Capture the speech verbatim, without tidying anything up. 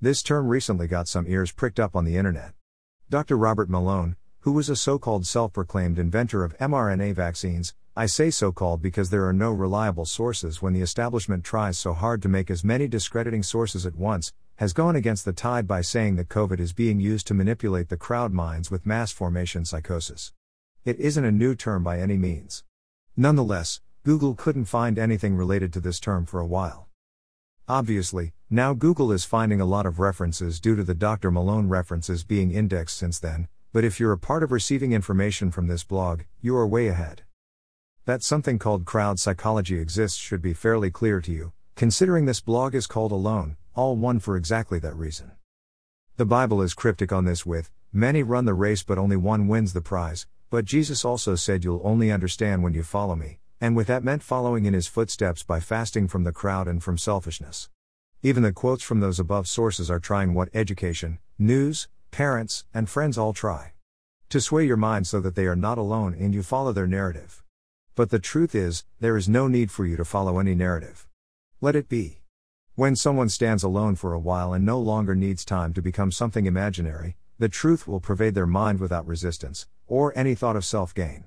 This term recently got some ears pricked up on the internet. Doctor Robert Malone, who was a so-called self-proclaimed inventor of mRNA vaccines, I say so-called because there are no reliable sources when the establishment tries so hard to make as many discrediting sources at once, has gone against the tide by saying that COVID is being used to manipulate the crowd minds with mass formation psychosis. It isn't a new term by any means. Nonetheless, Google couldn't find anything related to this term for a while. Obviously, now Google is finding a lot of references due to the Doctor Malone references being indexed since then, but if you're a part of receiving information from this blog, you are way ahead. That something called crowd psychology exists should be fairly clear to you, considering this blog is called Alone, all one for exactly that reason. The Bible is cryptic on this with, many run the race but only one wins the prize, but Jesus also said you'll only understand when you follow me. And with that meant following in his footsteps by fasting from the crowd and from selfishness. Even the quotes from those above sources are trying what education, news, parents, and friends all try. To sway your mind so that they are not alone and you follow their narrative. But the truth is, there is no need for you to follow any narrative. Let it be. When someone stands alone for a while and no longer needs time to become something imaginary, the truth will pervade their mind without resistance, or any thought of self-gain.